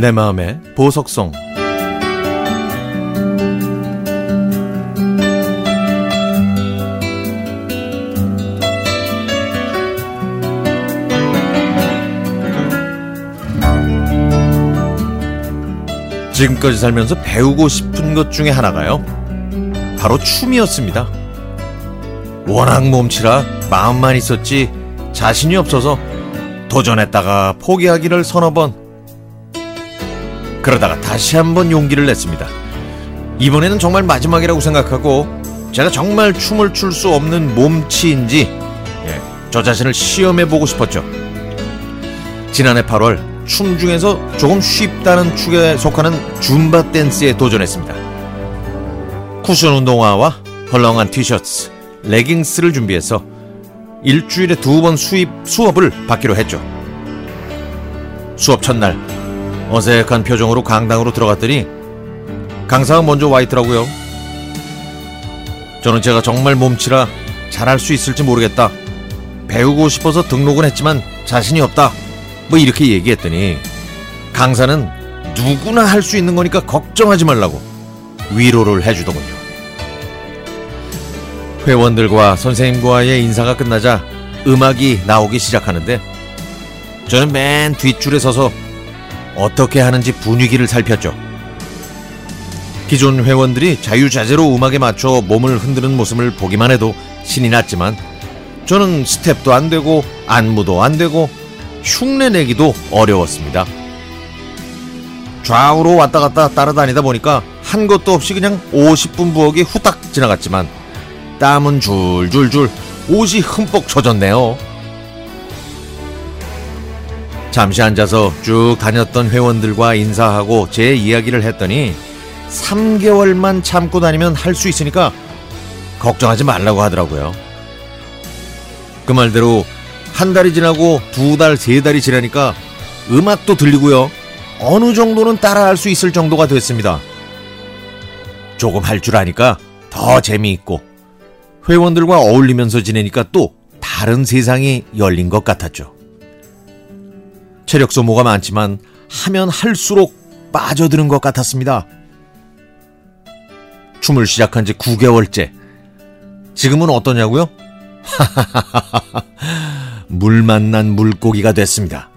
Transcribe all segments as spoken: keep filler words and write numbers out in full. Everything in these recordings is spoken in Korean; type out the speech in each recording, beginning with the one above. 내 마음의 보석송. 지금까지 살면서 배우고 싶은 것 중에 하나가요, 바로 춤이었습니다. 워낙 몸치라 마음만 있었지 자신이 없어서 도전했다가 포기하기를 서너 번, 그러다가 다시 한번 용기를 냈습니다. 이번에는 정말 마지막이라고 생각하고 제가 정말 춤을 출 수 없는 몸치인지 예, 저 자신을 시험해보고 싶었죠. 지난해 팔월 춤 중에서 조금 쉽다는 축에 속하는 줌바 댄스에 도전했습니다. 쿠션 운동화와 헐렁한 티셔츠, 레깅스를 준비해서 일주일에 두 번 수입 수업을 받기로 했죠. 수업 첫날 어색한 표정으로 강당으로 들어갔더니 강사가 먼저 와 있더라고요. 저는 제가 정말 몸치라 잘할 수 있을지 모르겠다, 배우고 싶어서 등록은 했지만 자신이 없다, 뭐 이렇게 얘기했더니 강사는 누구나 할 수 있는 거니까 걱정하지 말라고 위로를 해주더군요. 회원들과 선생님과의 인사가 끝나자 음악이 나오기 시작하는데 저는 맨 뒷줄에 서서 어떻게 하는지 분위기를 살폈죠. 기존 회원들이 자유자재로 음악에 맞춰 몸을 흔드는 모습을 보기만 해도 신이 났지만 저는 스텝도 안 되고 안무도 안 되고 흉내내기도 어려웠습니다. 좌우로 왔다 갔다 따라다니다 보니까 한 것도 없이 그냥 오십 분 부엌이 후딱 지나갔지만 땀은 줄줄줄, 옷이 흠뻑 젖었네요. 잠시 앉아서 쭉 다녔던 회원들과 인사하고 제 이야기를 했더니 삼 개월만 참고 다니면 할 수 있으니까 걱정하지 말라고 하더라고요. 그 말대로 한 달이 지나고 두 달, 세 달이 지나니까 음악도 들리고요, 어느 정도는 따라할 수 있을 정도가 됐습니다. 조금 할 줄 아니까 더 재미있고 회원들과 어울리면서 지내니까 또 다른 세상이 열린 것 같았죠. 체력 소모가 많지만 하면 할수록 빠져드는 것 같았습니다. 춤을 시작한 지 구 개월째. 지금은 어떠냐고요? 하하하하. 물 만난 물고기가 됐습니다.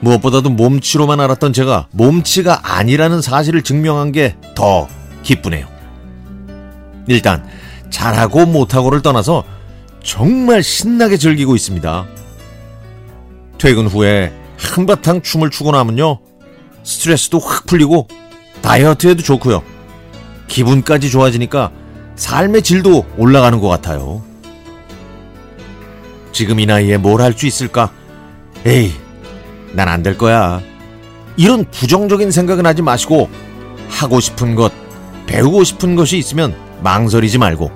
무엇보다도 몸치로만 알았던 제가 몸치가 아니라는 사실을 증명한 게 더 기쁘네요. 일단 잘하고 못하고를 떠나서 정말 신나게 즐기고 있습니다. 퇴근 후에 한바탕 춤을 추고 나면요, 스트레스도 확 풀리고 다이어트에도 좋고요, 기분까지 좋아지니까 삶의 질도 올라가는 것 같아요. 지금 이 나이에 뭘 할 수 있을까? 에이, 난 안 될 거야. 이런 부정적인 생각은 하지 마시고 하고 싶은 것, 배우고 싶은 것이 있으면 망설이지 말고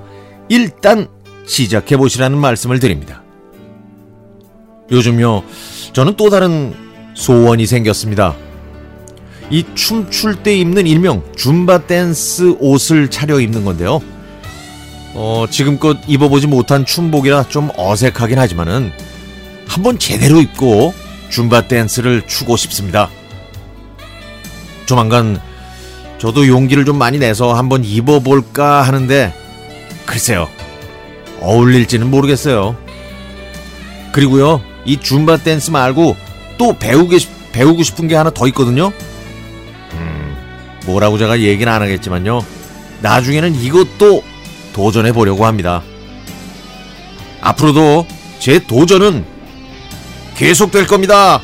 일단 시작해보시라는 말씀을 드립니다. 요즘요, 저는 또 다른 소원이 생겼습니다. 이 춤출 때 입는 일명 줌바 댄스 옷을 차려 입는 건데요, 어, 지금껏 입어보지 못한 춤복이라 좀 어색하긴 하지만은 한번 제대로 입고 줌바 댄스를 추고 싶습니다. 조만간 저도 용기를 좀 많이 내서 한번 입어볼까 하는데 글쎄요, 어울릴지는 모르겠어요. 그리고요, 이 줌바 댄스 말고 또 배우게, 배우고 싶은 게 하나 더 있거든요. 음, 뭐라고 제가 얘기는 안 하겠지만요, 나중에는 이것도 도전해보려고 합니다. 앞으로도 제 도전은 계속될 겁니다.